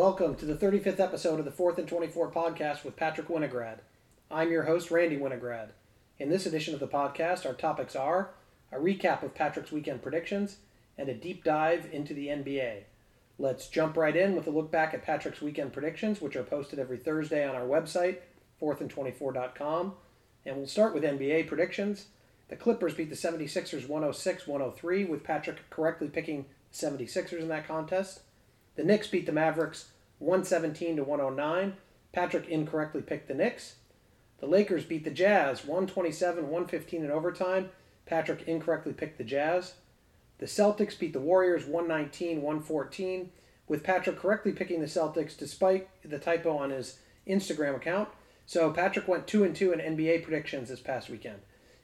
Welcome to the 35th episode of the 4th and 24 podcast with Patrick Winograd. I'm your host, Randy Winograd. In this edition of the podcast, our topics are a recap of Patrick's weekend predictions and a deep dive into the NBA. Let's jump right in with a look back at Patrick's weekend predictions, which are posted every Thursday on our website, 4thand24.com. And we'll start with NBA predictions. The Clippers beat the 76ers 106-103, with Patrick correctly picking the 76ers in that contest. The Knicks beat the Mavericks 117-109. Patrick incorrectly picked the Knicks. The Lakers beat the Jazz 127-115 in overtime. Patrick incorrectly picked the Jazz. The Celtics beat the Warriors 119-114, with Patrick correctly picking the Celtics despite the typo on his Instagram account. So Patrick went 2-2 in NBA predictions this past weekend.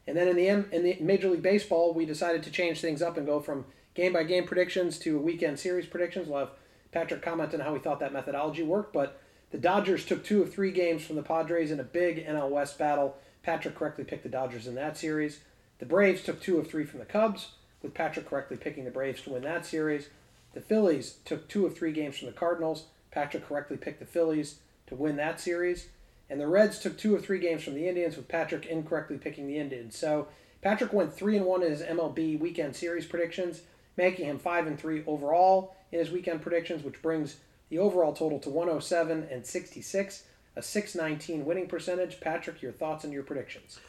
And then in the Major League Baseball, we decided to change things up and go from game-by-game predictions to weekend series predictions. We'll have Patrick comment on how he thought that methodology worked, but the Dodgers took 2 of 3 games from the Padres in a big NL West battle. Patrick correctly picked the Dodgers in that series. The Braves took 2 of 3 from the Cubs, with Patrick correctly picking the Braves to win that series. The Phillies took 2 of 3 games from the Cardinals. Patrick correctly picked the Phillies to win that series. And the Reds took 2 of 3 games from the Indians, with Patrick incorrectly picking the Indians. So Patrick went 3-1 in his MLB weekend series predictions, making him 5-3 overall in his weekend predictions, which brings the overall total to 107-66, a .619 winning percentage. Patrick, your thoughts and your predictions.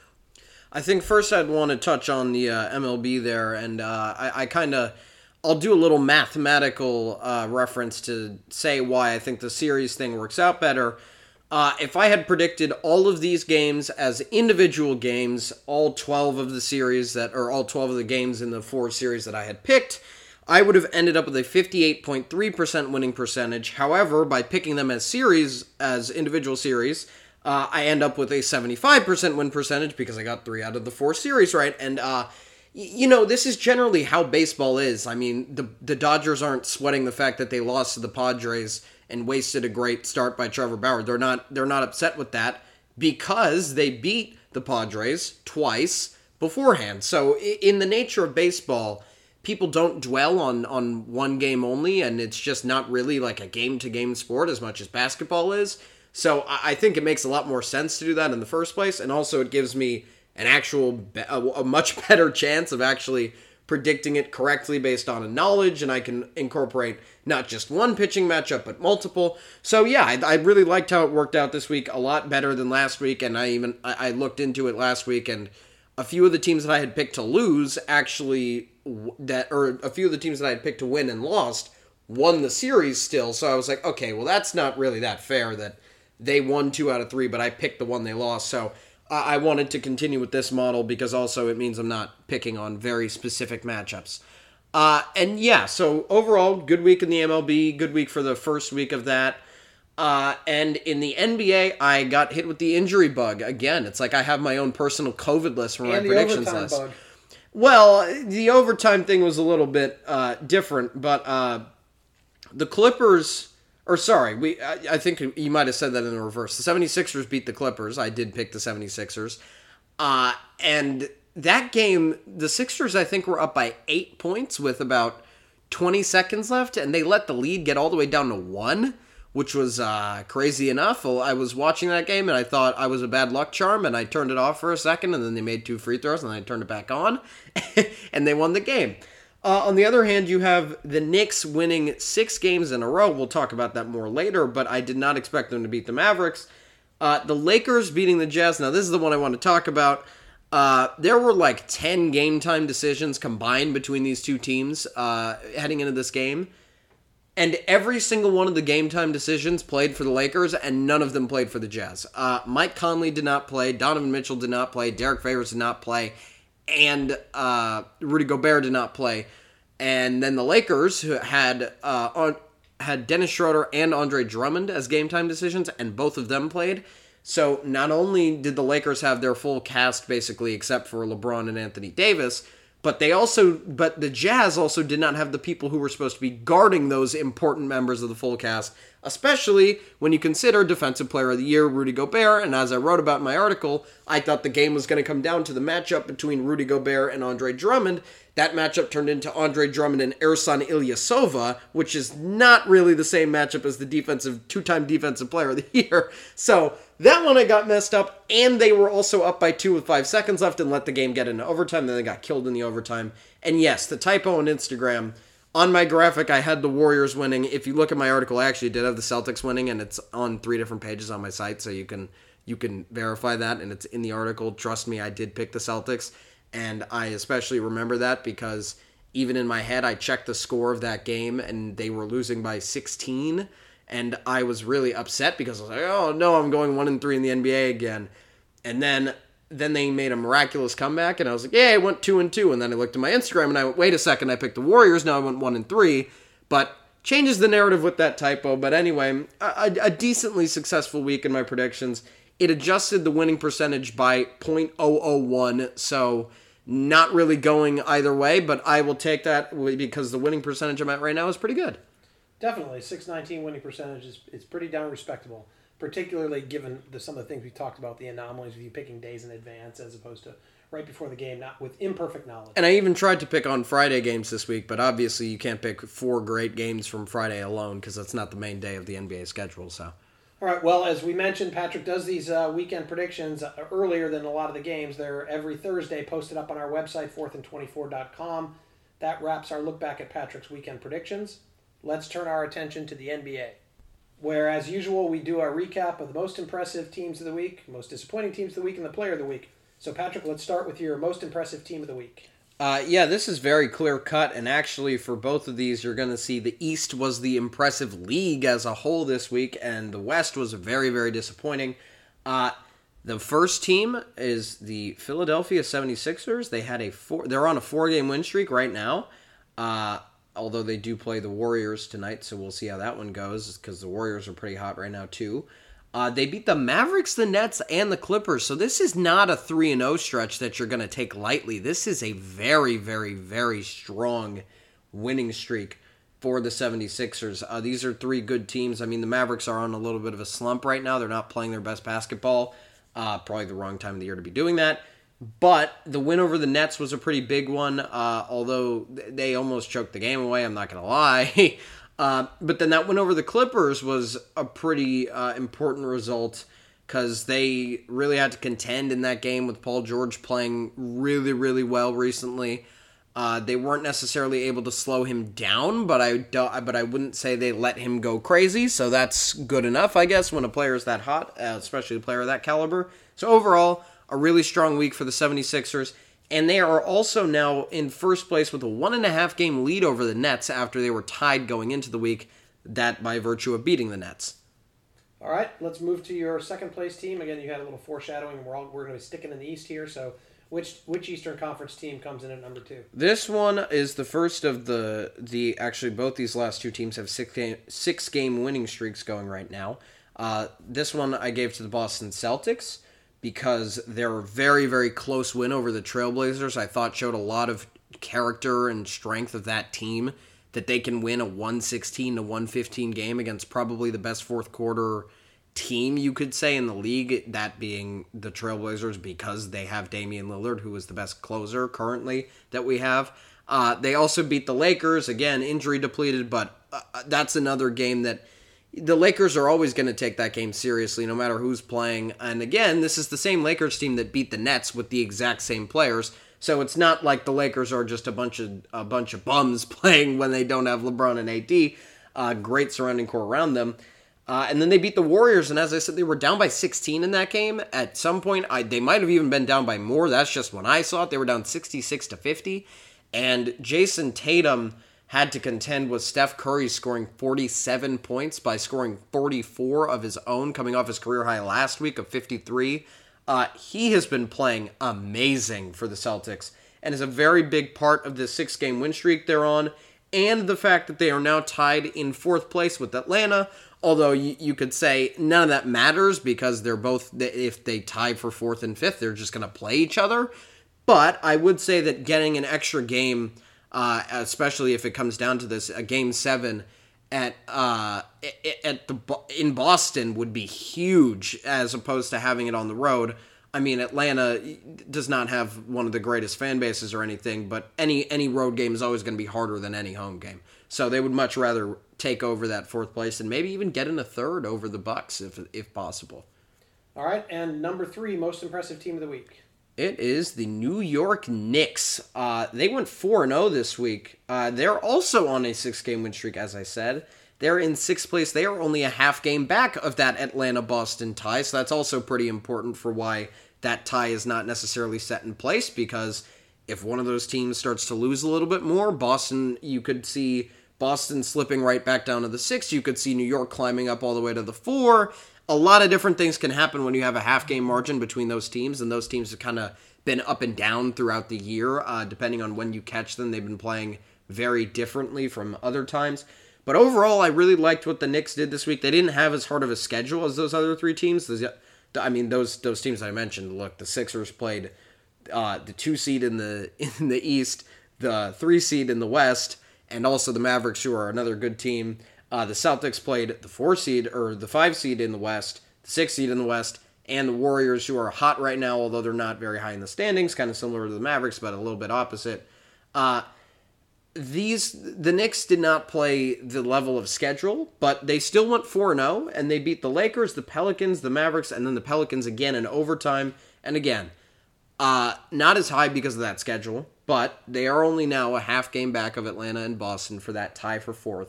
I think first I'd want to touch on the MLB there, and I'll do a little mathematical reference to say why I think the series thing works out better. If I had predicted all of these games as individual games, all 12 of the games in the 4 series that I had picked, I would have ended up with a 58.3% winning percentage. However, by picking them as individual series, I end up with a 75% win percentage because I got 3 out of the 4 series right. And, this is generally how baseball is. I mean, the Dodgers aren't sweating the fact that they lost to the Padres and wasted a great start by Trevor Bauer. They're not upset with that because they beat the Padres twice beforehand. So in the nature of baseball, people don't dwell on one game only, and it's just not really like a game-to-game sport as much as basketball is. So I think it makes a lot more sense to do that in the first place, and also it gives me a much better chance of actually predicting it correctly based on a knowledge, and I can incorporate not just one pitching matchup, but multiple. So yeah, I really liked how it worked out this week, a lot better than last week, and I looked into it last week, and a few of the teams that I had picked to lose a few of the teams that I had picked to win and lost won the series still, so I was like, okay, well that's not really that fair that they won 2 out of 3, but I picked the one they lost, so I wanted to continue with this model because also it means I'm not picking on very specific matchups. So overall, good week in the MLB, good week for the first week of that. And in the NBA, I got hit with the injury bug again. It's like I have my own personal COVID list for my predictions list. Bug. Well, the overtime thing was a little bit different, but the Clippers... I think you might have said that in the reverse. The 76ers beat the Clippers. I did pick the 76ers. And that game, the Sixers, I think, were up by 8 points with about 20 seconds left, and they let the lead get all the way down to 1, which was crazy enough. I was watching that game, and I thought I was a bad luck charm, and I turned it off for a second, and then they made 2 free throws, and I turned it back on, and they won the game. On the other hand, you have the Knicks winning 6 games in a row. We'll talk about that more later, but I did not expect them to beat the Mavericks. The Lakers beating the Jazz. Now, this is the one I want to talk about. There were like 10 game time decisions combined between these two teams heading into this game. And every single one of the game time decisions played for the Lakers, and none of them played for the Jazz. Mike Conley did not play. Donovan Mitchell did not play. Derek Favors did not play. And Rudy Gobert did not play. And then the Lakers had Dennis Schroeder and Andre Drummond as game time decisions, and both of them played. So not only did the Lakers have their full cast, basically, except for LeBron and Anthony Davis, But they also, but the Jazz also did not have the people who were supposed to be guarding those important members of the full cast, especially when you consider Defensive Player of the Year, Rudy Gobert. And as I wrote about in my article, I thought the game was going to come down to the matchup between Rudy Gobert and Andre Drummond. That matchup turned into Andre Drummond and Ersan Ilyasova, which is not really the same matchup as the two-time Defensive Player of the Year. So that one I got messed up, and they were also up by 2 with 5 seconds left and let the game get into overtime. Then they got killed in the overtime. And yes, the typo on Instagram, on my graphic, I had the Warriors winning. If you look at my article, I actually did have the Celtics winning, and it's on 3 different pages on my site, so you can verify that, and it's in the article. Trust me, I did pick the Celtics. And I especially remember that because even in my head, I checked the score of that game and they were losing by 16. And I was really upset because I was like, oh no, I'm going 1-3 in the NBA again. And then they made a miraculous comeback and I was like, yeah, I went 2-2. And then I looked at my Instagram and I went, wait a second, I picked the Warriors. Now I went 1-3, but changes the narrative with that typo. But anyway, a decently successful week in my predictions. It adjusted the winning percentage by 0.001, so not really going either way, but I will take that because the winning percentage I'm at right now is pretty good. Definitely. 619 winning percentage is pretty darn respectable, particularly given some of the things we talked about, the anomalies of you picking days in advance as opposed to right before the game, not with imperfect knowledge. And I even tried to pick on Friday games this week, but obviously you can't pick 4 great games from Friday alone because that's not the main day of the NBA schedule, so... All right, well, as we mentioned, Patrick does these weekend predictions earlier than a lot of the games. They're every Thursday posted up on our website, 4thand24.com. That wraps our look back at Patrick's weekend predictions. Let's turn our attention to the NBA, where, as usual, we do our recap of the most impressive teams of the week, most disappointing teams of the week, and the player of the week. So, Patrick, let's start with your most impressive team of the week. Yeah, this is very clear-cut, and actually for both of these, you're going to see the East was the impressive league as a whole this week, and the West was very, very disappointing. The first team is the Philadelphia 76ers. They're on a 4-game win streak right now, although they do play the Warriors tonight, so we'll see how that one goes, because the Warriors are pretty hot right now, too. They beat the Mavericks, the Nets, and the Clippers, so this is not a 3-0 stretch that you're going to take lightly. This is a very, very, very strong winning streak for the 76ers. These are 3 good teams. I mean, the Mavericks are on a little bit of a slump right now. They're not playing their best basketball. Probably the wrong time of the year to be doing that. But the win over the Nets was a pretty big one, although they almost choked the game away, I'm not going to lie. But then that win over the Clippers was a pretty important result because they really had to contend in that game with Paul George playing really, really well recently. They weren't necessarily able to slow him down, but I wouldn't say they let him go crazy, so that's good enough, I guess, when a player is that hot, especially a player of that caliber. So overall, a really strong week for the 76ers. And they are also now in first place with a 1.5-game lead over the Nets after they were tied going into the week, that by virtue of beating the Nets. All right, let's move to your second-place team. Again, you had a little foreshadowing. We're going to be sticking in the East here, so which Eastern Conference team comes in at number 2? This one is the first of the actually, both these last 2 teams have 6-game winning streaks going right now. This one I gave to the Boston Celtics, because their very, very close win over the Trailblazers, I thought, showed a lot of character and strength of that team, that they can win a 116-115 game against probably the best fourth quarter team, you could say, in the league, that being the Trailblazers, because they have Damian Lillard, who is the best closer currently that we have. They also beat the Lakers, again, injury depleted, but that's another game that... The Lakers are always going to take that game seriously, no matter who's playing. And again, this is the same Lakers team that beat the Nets with the exact same players. So it's not like the Lakers are just a bunch of bums playing when they don't have LeBron and AD. Great surrounding core around them. And then they beat the Warriors, and as I said, they were down by 16 in that game. At some point, they might have even been down by more. That's just when I saw it. They were down 66-50. And Jason Tatum had to contend with Steph Curry scoring 47 points by scoring 44 of his own, coming off his career high last week of 53. He has been playing amazing for the Celtics and is a very big part of the 6-game win streak they're on, and the fact that they are now tied in 4th place with Atlanta, although you could say none of that matters because they're both, if they tie for 4th and 5th, they're just going to play each other. But I would say that getting an extra game, especially if it comes down to this, a Game 7 in Boston would be huge as opposed to having it on the road. I mean, Atlanta does not have one of the greatest fan bases or anything, but any road game is always going to be harder than any home game. So they would much rather take over that fourth place and maybe even get in a third over the Bucks if possible. All right, and number 3, most impressive team of the week. It is the New York Knicks. They went 4-0 this week. They're also on a 6-game win streak, as I said. They're in 6th place. They are only a half game back of that Atlanta-Boston tie, so that's also pretty important for why that tie is not necessarily set in place, because if one of those teams starts to lose a little bit more, Boston, you could see Boston slipping right back down to the 6th. You could see New York climbing up all the way to the 4th. A lot of different things can happen when you have a half-game margin between those teams, and those teams have kind of been up and down throughout the year, depending on when you catch them. They've been playing very differently from other times. But overall, I really liked what the Knicks did this week. They didn't have as hard of a schedule as those other three teams. I mean, those teams I mentioned. Look, the Sixers played the 2 seed in the East, the 3 seed in the West, and also the Mavericks, who are another good team. The Celtics played the 4 seed, or the 5 seed in the West, the 6 seed in the West, and the Warriors, who are hot right now, although they're not very high in the standings, kind of similar to the Mavericks, but a little bit opposite. The Knicks did not play the level of schedule, but they still went 4-0, and they beat the Lakers, the Pelicans, the Mavericks, and then the Pelicans again in overtime. And again, not as high because of that schedule, but they are only now a half game back of Atlanta and Boston for that tie for 4th.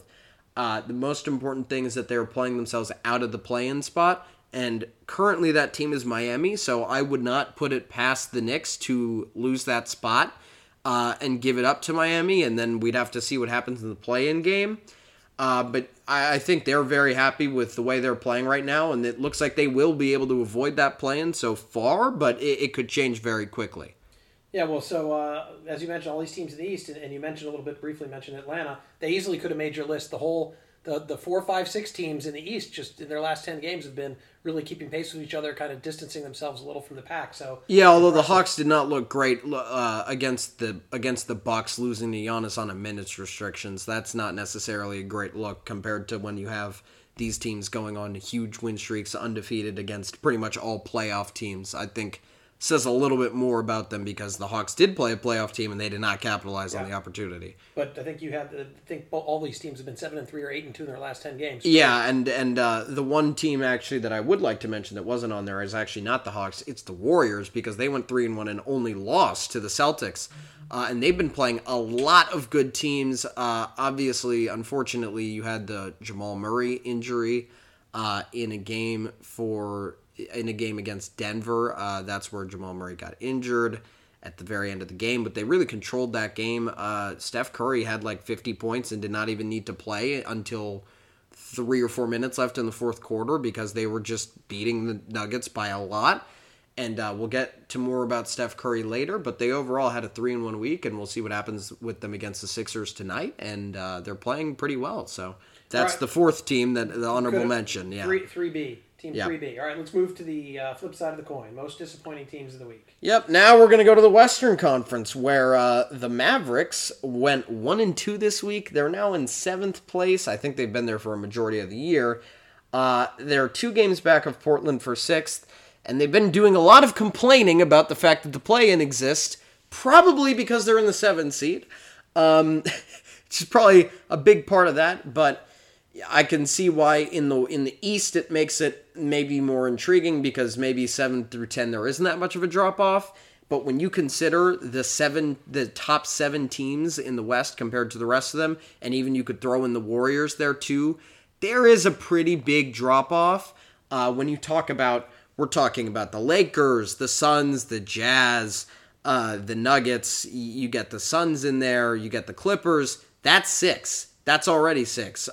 The most important thing is that they're playing themselves out of the play-in spot, and currently that team is Miami, so I would not put it past the Knicks to lose that spot and give it up to Miami, and then we'd have to see what happens in the play-in game. But I think they're very happy with the way they're playing right now, and it looks like they will be able to avoid that play-in so far, but it could change very quickly. Yeah, well, so as you mentioned, all these teams in the East, and you mentioned a little bit briefly, mentioned Atlanta, they easily could have made your list. The 4, 5, 6 teams in the East just in their last 10 games have been really keeping pace with each other, kind of distancing themselves a little from the pack. So yeah, although the Hawks did not look great against the Bucks, losing to Giannis on a minutes restrictions. That's not necessarily a great look compared to when you have these teams going on huge win streaks, undefeated against pretty much all playoff teams. I think says a little bit more about them because the Hawks did play a playoff team and they did not capitalize on the opportunity. But I think all these teams have been 7-3 or 8-2 in their last 10 games. Yeah, and the one team actually that I would like to mention that wasn't on there is actually not the Hawks. It's the Warriors, because they went 3-1 and only lost to the Celtics. And they've been playing a lot of good teams. Obviously, unfortunately, you had the Jamal Murray injury in a game against Denver. That's where Jamal Murray got injured at the very end of the game, but they really controlled that game. Steph Curry had like 50 points and did not even need to play until 3 or 4 minutes left in the fourth quarter because they were just beating the Nuggets by a lot. And we'll get to more about Steph Curry later, but they overall had a 3-1 week, and we'll see what happens with them against the Sixers tonight. And they're playing pretty well. So that's right. The 4th team, that the honorable mention. Yeah, 3B. Team 3B. All right, let's move to the flip side of the coin. Most disappointing teams of the week. Yep, now we're going to go to the Western Conference, where the Mavericks went 1-2 this week. They're now in 7th place. I think they've been there for a majority of the year. They're 2 games back of Portland for 6th, and they've been doing a lot of complaining about the fact that the play-in exists, probably because they're in the 7th seed, which is probably a big part of that, but I can see why in the East it makes it maybe more intriguing, because maybe 7 through 10 there isn't that much of a drop off. But when you consider the top 7 teams in the West compared to the rest of them, and even you could throw in the Warriors there too, there is a pretty big drop off. We're talking about the Lakers, the Suns, the Jazz, the Nuggets. You get the Suns in there, you get the Clippers. That's 6. That's already 6.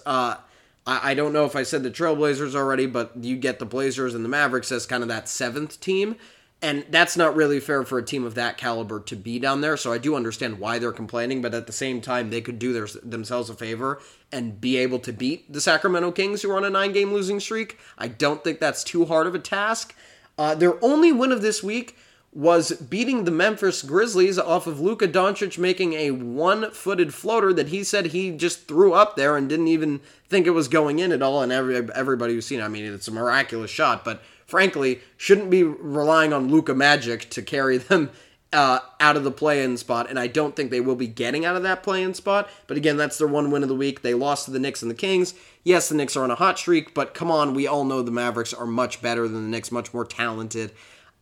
I don't know if I said the Trailblazers already, but you get the Blazers and the Mavericks as kind of that 7th team, and that's not really fair for a team of that caliber to be down there, so I do understand why they're complaining, but at the same time, they could do themselves a favor and be able to beat the Sacramento Kings, who are on a 9-game losing streak. I don't think that's too hard of a task. Their only win of this week was beating the Memphis Grizzlies off of Luka Doncic making a one-footed floater that he said he just threw up there and didn't even think it was going in at all, and everybody who's seen it, I mean, it's a miraculous shot, but frankly, shouldn't be relying on Luka Magic to carry them out of the play-in spot, and I don't think they will be getting out of that play-in spot, but again, that's their one win of the week. They lost to the Knicks and the Kings. Yes, the Knicks are on a hot streak, but come on, we all know the Mavericks are much better than the Knicks, much more talented,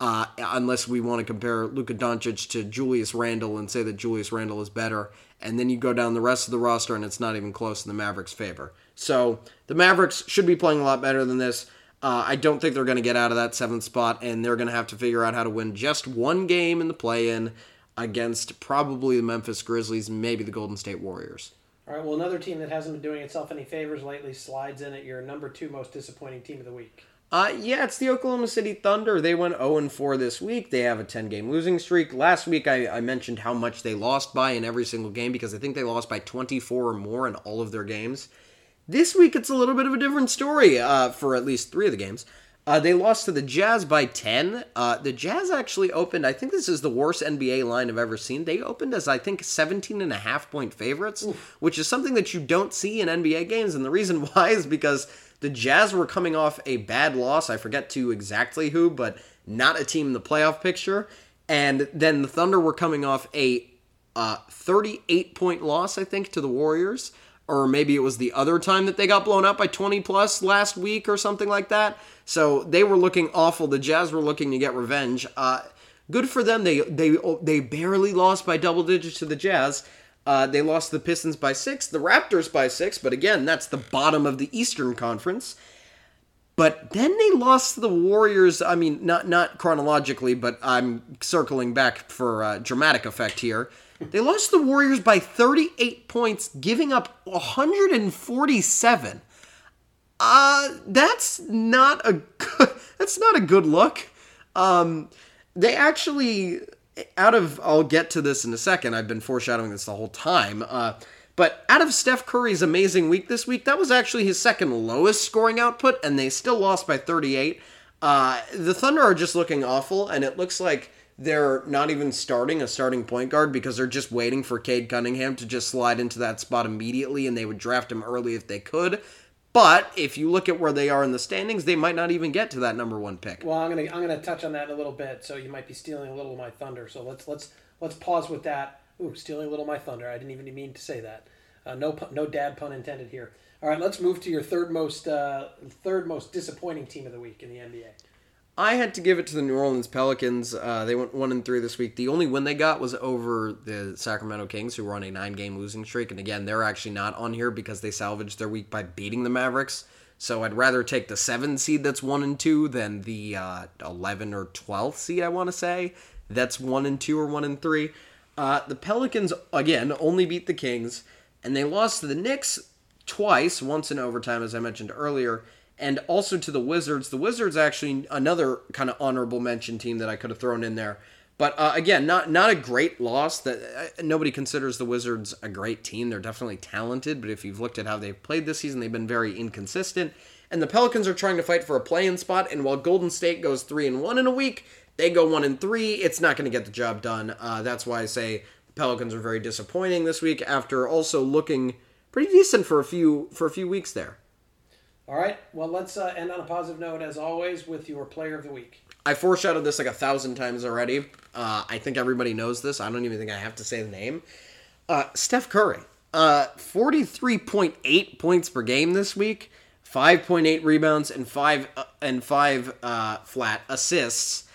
unless we want to compare Luka Doncic to Julius Randle and say that Julius Randle is better, and then you go down the rest of the roster and it's not even close in the Mavericks' favor. So the Mavericks should be playing a lot better than this. I don't think they're going to get out of that seventh spot, and they're going to have to figure out how to win just one game in the play-in against probably the Memphis Grizzlies, maybe the Golden State Warriors. All right, well, another team that hasn't been doing itself any favors lately slides in at your number two most disappointing team of the week. Yeah, it's the Oklahoma City Thunder. They went 0-4 this week. They have a 10-game losing streak. Last week I mentioned how much they lost by in every single game because I think they lost by 24 or more in all of their games. This week, it's a little bit of a different story for at least three of the games. They lost to the Jazz by 10. The Jazz actually opened, I think this is the worst NBA line I've ever seen. They opened as, I think, 17.5-point favorites, which is something that you don't see in NBA games. And the reason why is because the Jazz were coming off a bad loss. I forget to exactly who, but not a team in the playoff picture. And then the Thunder were coming off a 38-point loss, I think, to the Warriors. Or maybe it was the other time that they got blown up by 20-plus last week or something like that. So they were looking awful. The Jazz were looking to get revenge. Good for them. They barely lost by double digits to the Jazz. They lost the Pistons by 6, the Raptors by 6, but again, that's the bottom of the Eastern Conference. But then they lost to the Warriors, I mean, not chronologically, but I'm circling back for dramatic effect here. They lost the Warriors by 38 points, giving up 147. That's not a good look. They actually, I'll get to this in a second. I've been foreshadowing this the whole time. But out of Steph Curry's amazing week this week, that was actually his second lowest scoring output, and they still lost by 38. The Thunder are just looking awful, and it looks like they're not even starting a starting point guard because they're just waiting for Cade Cunningham to just slide into that spot immediately, and they would draft him early if they could. But if you look at where they are in the standings, they might not even get to that number one pick. Well, I'm gonna touch on that in a little bit, so you might be stealing a little of my thunder. So let's pause with that. Ooh, stealing a little of my thunder. I didn't even mean to say that. No dad pun intended here. All right, let's move to your third most disappointing team of the week in the NBA. I had to give it to the New Orleans Pelicans. They went 1-3 this week. The only win they got was over the Sacramento Kings, who were on a 9-game losing streak. And again, they're actually not on here because they salvaged their week by beating the Mavericks. So I'd rather take the 7 seed that's 1-2 than the 11 or 12 seed, I want to say, that's 1-2 or 1-3. The Pelicans, again, only beat the Kings, and they lost to the Knicks twice, once in overtime, as I mentioned earlier, and also to the Wizards. The Wizards actually another kind of honorable mention team that I could have thrown in there. But again, not a great loss. Nobody considers the Wizards a great team. They're definitely talented, but if you've looked at how they've played this season, they've been very inconsistent. And the Pelicans are trying to fight for a play-in spot, and while Golden State goes 3-1 in a week, they go 1-3. It's not going to get the job done. That's why I say the Pelicans are very disappointing this week after also looking pretty decent for a few weeks there. All right, well, let's end on a positive note, as always, with your player of the week. I foreshadowed this like 1,000 times already. I think everybody knows this. I don't even think I have to say the name. Steph Curry, 43.8 points per game this week, 5.8 rebounds, and five flat assists.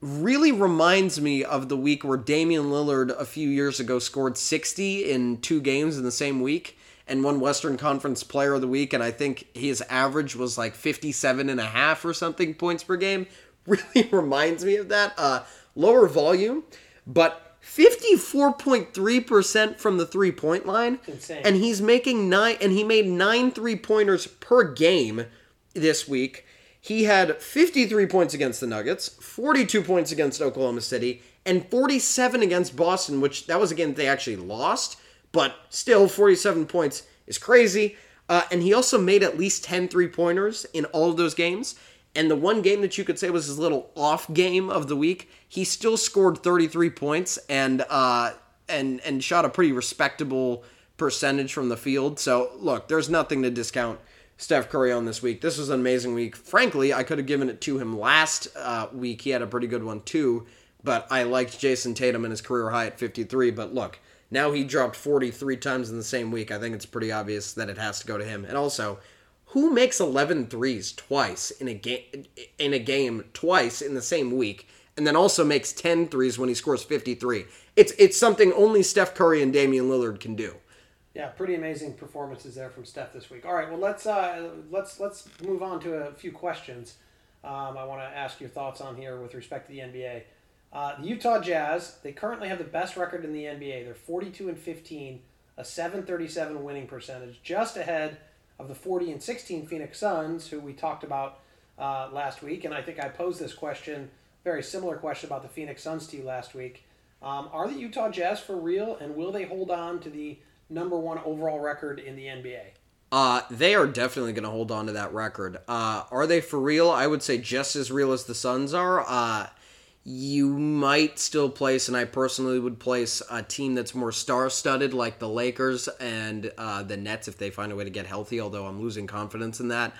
Really reminds me of the week where Damian Lillard a few years ago scored 60 in 2 games in the same week, and won Western Conference Player of the Week, and I think his average was like 57.5 or something points per game. Really reminds me of that. Lower volume, but 54.3% from the three-point line. Insane. And he's making 9 three-pointers per game this week. He had 53 points against the Nuggets, 42 points against Oklahoma City, and 47 against Boston, which that was a game that they actually lost. But still, 47 points is crazy. And he also made at least 10 three-pointers in all of those games. and the one game that you could say was his little off game of the week, he still scored 33 points and shot a pretty respectable percentage from the field. So, look, there's nothing to discount Steph Curry on this week. This was an amazing week. Frankly, I could have given it to him last week. He had a pretty good one, too, but I liked Jason Tatum in his career high at 53, but look, now he dropped 43 times in the same week. I think it's pretty obvious that it has to go to him. And also, who makes 11 threes twice in a game twice in the same week, and then also makes 10 threes when he scores 53? It's something only Steph Curry and Damian Lillard can do. Yeah, pretty amazing performances there from Steph this week. All right, well let's move on to a few questions. I want to ask your thoughts on here with respect to the NBA. The Utah Jazz, they currently have the best record in the NBA. They're 42-15, a .737 winning percentage, just ahead of the 40-16 Phoenix Suns, who we talked about last week. And I think I posed this question, very similar question about the Phoenix Suns to you last week. Are the Utah Jazz for real, and will they hold on to the number one overall record in the NBA? They are definitely going to hold on to that record. Are they for real? I would say just as real as the Suns are. You might still place, and I personally would place, a team that's more star-studded like the Lakers and the Nets if they find a way to get healthy, although I'm losing confidence in that.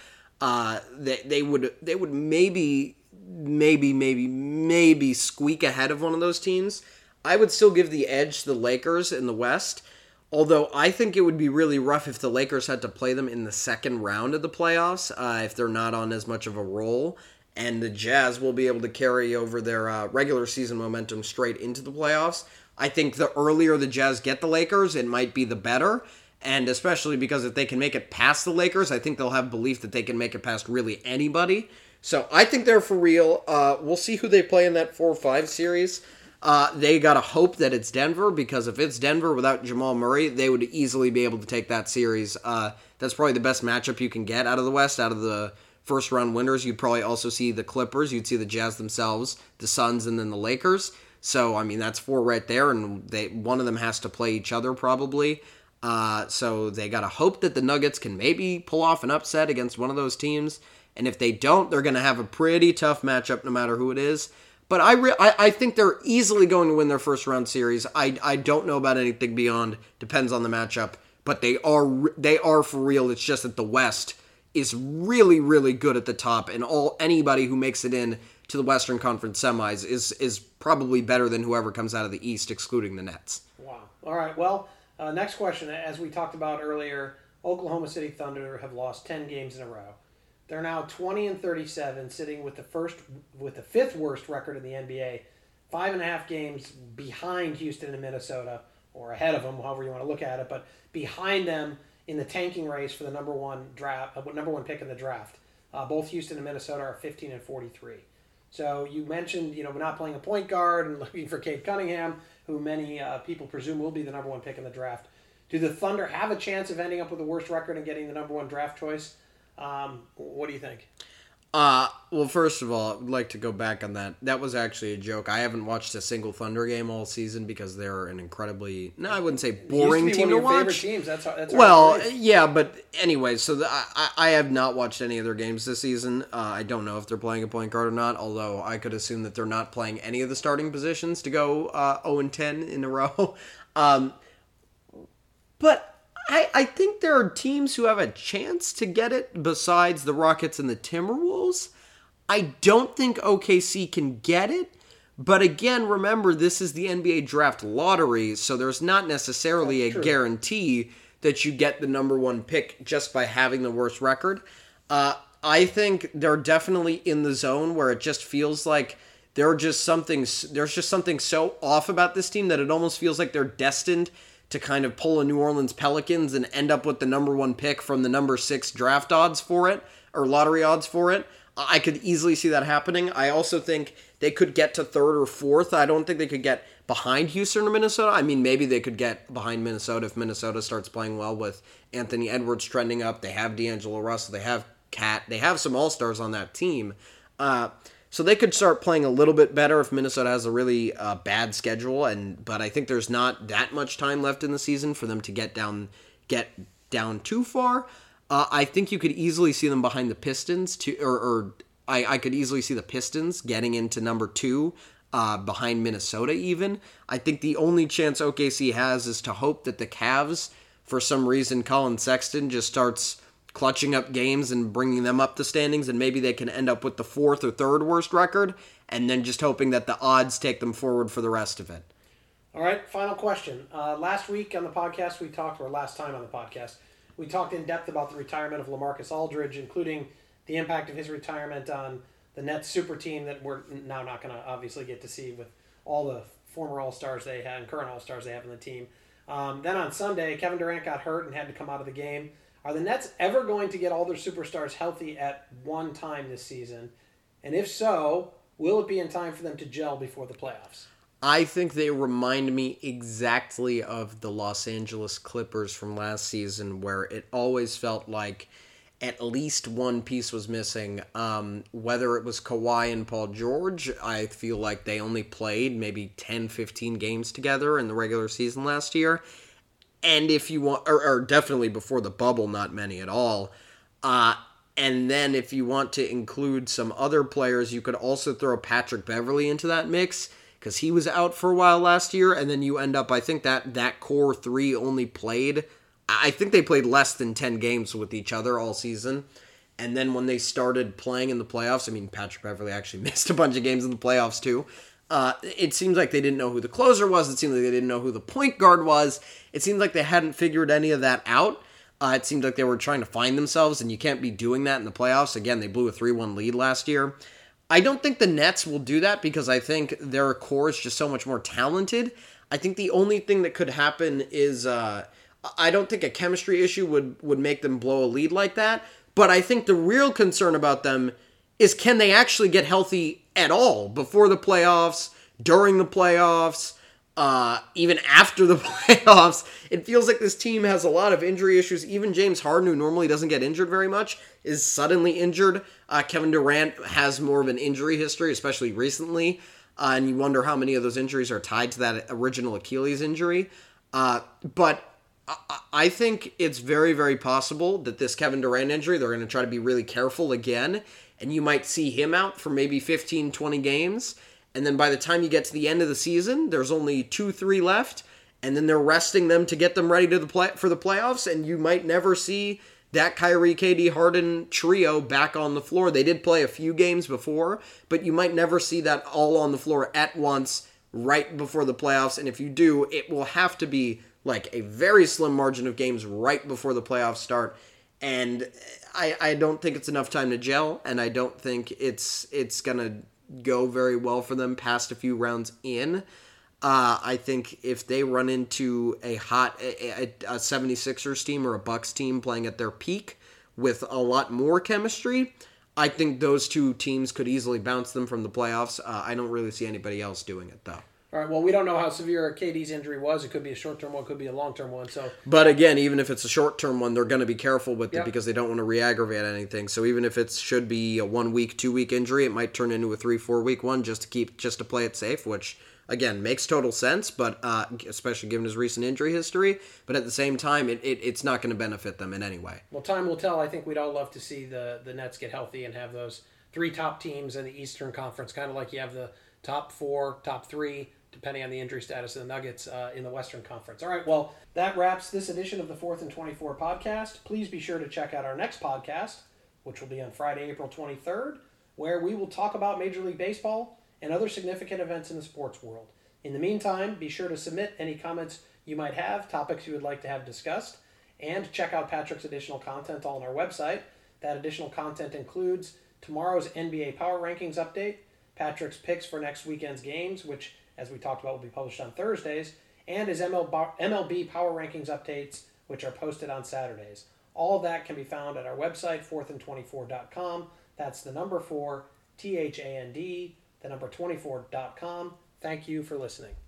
They would maybe squeak ahead of one of those teams. I would still give the edge to the Lakers in the West, although I think it would be really rough if the Lakers had to play them in the second round of the playoffs if they're not on as much of a roll. And the Jazz will be able to carry over their regular season momentum straight into the playoffs. I think the earlier the Jazz get the Lakers, it might be the better. And especially because if they can make it past the Lakers, I think they'll have belief that they can make it past really anybody. So I think they're for real. We'll see who they play in that 4-5 series. They got to hope that it's Denver, because if it's Denver without Jamal Murray, they would easily be able to take that series. That's probably the best matchup you can get out of the West, out of the first round winners. You'd probably also see the Clippers, you'd see the Jazz themselves, the Suns, and then the Lakers. So, I mean, that's four right there, and one of them has to play each other probably. So they got to hope that the Nuggets can maybe pull off an upset against one of those teams. And if they don't, they're going to have a pretty tough matchup no matter who it is. But I think they're easily going to win their first round series. I don't know about anything beyond. Depends on the matchup. But they are for real. It's just that the West is really, really good at the top, and anybody who makes it in to the Western Conference semis is probably better than whoever comes out of the East, excluding the Nets. Wow. All right, well, next question. As we talked about earlier, Oklahoma City Thunder have lost 10 games in a row. They're now 20-37, sitting with the fifth worst record in the NBA, 5.5 games behind Houston and Minnesota, or ahead of them, however you want to look at it, but behind them in the tanking race for the number one pick in the draft. Both Houston and Minnesota are 15-43. So you mentioned, we're not playing a point guard and looking for Cade Cunningham, who many people presume will be the number one pick in the draft. Do the Thunder have a chance of ending up with the worst record and getting the number one draft choice? What do you think? Well, first of all, I'd like to go back on that. That was actually a joke. I haven't watched a single Thunder game all season because they're an incredibly, no, I wouldn't say boring team to watch. It used to be one of your favorite teams. That's well, yeah, but anyway, so I have not watched any of their games this season. I don't know if they're playing a point guard or not, although I could assume that they're not playing any of the starting positions to go 0-10 in a row. But I think there are teams who have a chance to get it besides the Rockets and the Timberwolves. I don't think OKC can get it. But again, remember, this is the NBA draft lottery, so there's not necessarily a guarantee that you get the number one pick just by having the worst record. I think they're definitely in the zone where it just feels like there's just something so off about this team that it almost feels like they're destined to kind of pull a New Orleans Pelicans and end up with the number one pick from the number 6 draft odds for it, or lottery odds for it. I could easily see that happening. I also think they could get to 3rd or 4th. I don't think they could get behind Houston or Minnesota. I mean, maybe they could get behind Minnesota if Minnesota starts playing well with Anthony Edwards trending up. They have D'Angelo Russell. They have Kat. They have some all-stars on that team. So they could start playing a little bit better if Minnesota has a really bad schedule, but I think there's not that much time left in the season for them to get down too far. I think you could easily see them behind the Pistons, or I could easily see the Pistons getting into number two, behind Minnesota even. I think the only chance OKC has is to hope that the Cavs, for some reason, Colin Sexton just starts clutching up games and bringing them up the standings, and maybe they can end up with the fourth or third worst record, and then just hoping that the odds take them forward for the rest of it. All right, final question. Last time on the podcast, we talked in depth about the retirement of LaMarcus Aldridge, including the impact of his retirement on the Nets super team that we're now not going to obviously get to see with all the former All-Stars they had and current All-Stars they have in the team. Then on Sunday, Kevin Durant got hurt and had to come out of the game. Are the Nets ever going to get all their superstars healthy at one time this season? And if so, will it be in time for them to gel before the playoffs? I think they remind me exactly of the Los Angeles Clippers from last season, where it always felt like at least one piece was missing. Whether it was Kawhi and Paul George, I feel like they only played maybe 10, 15 games together in the regular season last year. And if you want, or definitely before the bubble, not many at all. And then if you want to include some other players, you could also throw Patrick Beverley into that mix, because he was out for a while last year, and then you end up, I think that core three only played, I think they played less than 10 games with each other all season, and then when they started playing in the playoffs, I mean, Patrick Beverley actually missed a bunch of games in the playoffs too. It seems like they didn't know who the closer was, it seemed like they didn't know who the point guard was, it seemed like they hadn't figured any of that out. It seemed like they were trying to find themselves, and you can't be doing that in the playoffs. Again, they blew a 3-1 lead last year. I don't think the Nets will do that because I think their core is just so much more talented. I think the only thing that could happen is I don't think a chemistry issue would make them blow a lead like that. But I think the real concern about them is, can they actually get healthy at all before the playoffs, during the playoffs, even after the playoffs? It feels like this team has a lot of injury issues. Even James Harden, who normally doesn't get injured very much, is suddenly injured. Kevin Durant has more of an injury history, especially recently, and you wonder how many of those injuries are tied to that original Achilles injury. But I think it's very, very possible that this Kevin Durant injury, they're going to try to be really careful again, and you might see him out for maybe 15, 20 games. And then by the time you get to the end of the season, there's only 2-3 left, and then they're resting them to get them ready to for the playoffs, and you might never see that Kyrie, KD, Harden trio back on the floor. They did play a few games before, but you might never see that all on the floor at once right before the playoffs, and if you do, it will have to be like a very slim margin of games right before the playoffs start. And I don't think it's enough time to gel, and I don't think it's going to go very well for them past a few rounds in. I think if they run into a 76ers team or a Bucks team playing at their peak with a lot more chemistry, I think those two teams could easily bounce them from the playoffs. I don't really see anybody else doing it, though. All right, well, we don't know how severe KD's injury was. It could be a short-term one, it could be a long-term one. So, but again, even if it's a short-term one, they're going to be careful with it because they don't want to re-aggravate anything. So even if it should be a 1-week, 2-week injury, it might turn into a 3-4-week one just to play it safe, which, again, makes total sense, but especially given his recent injury history. But at the same time, it's not going to benefit them in any way. Well, time will tell. I think we'd all love to see the Nets get healthy and have those three top teams in the Eastern Conference, kind of like you have the top four, top three, depending on the injury status of the Nuggets in the Western Conference. All right, well, that wraps this edition of the 4th and 24 podcast. Please be sure to check out our next podcast, which will be on Friday, April 23rd, where we will talk about Major League Baseball and other significant events in the sports world. In the meantime, be sure to submit any comments you might have, topics you would like to have discussed, and check out Patrick's additional content on our website. That additional content includes tomorrow's NBA Power Rankings update, Patrick's picks for next weekend's games, which, as we talked about, will be published on Thursdays, and his MLB Power Rankings updates, which are posted on Saturdays. All of that can be found at our website, 4thand24.com. That's the number 4, THAND, the number 24.com. Thank you for listening.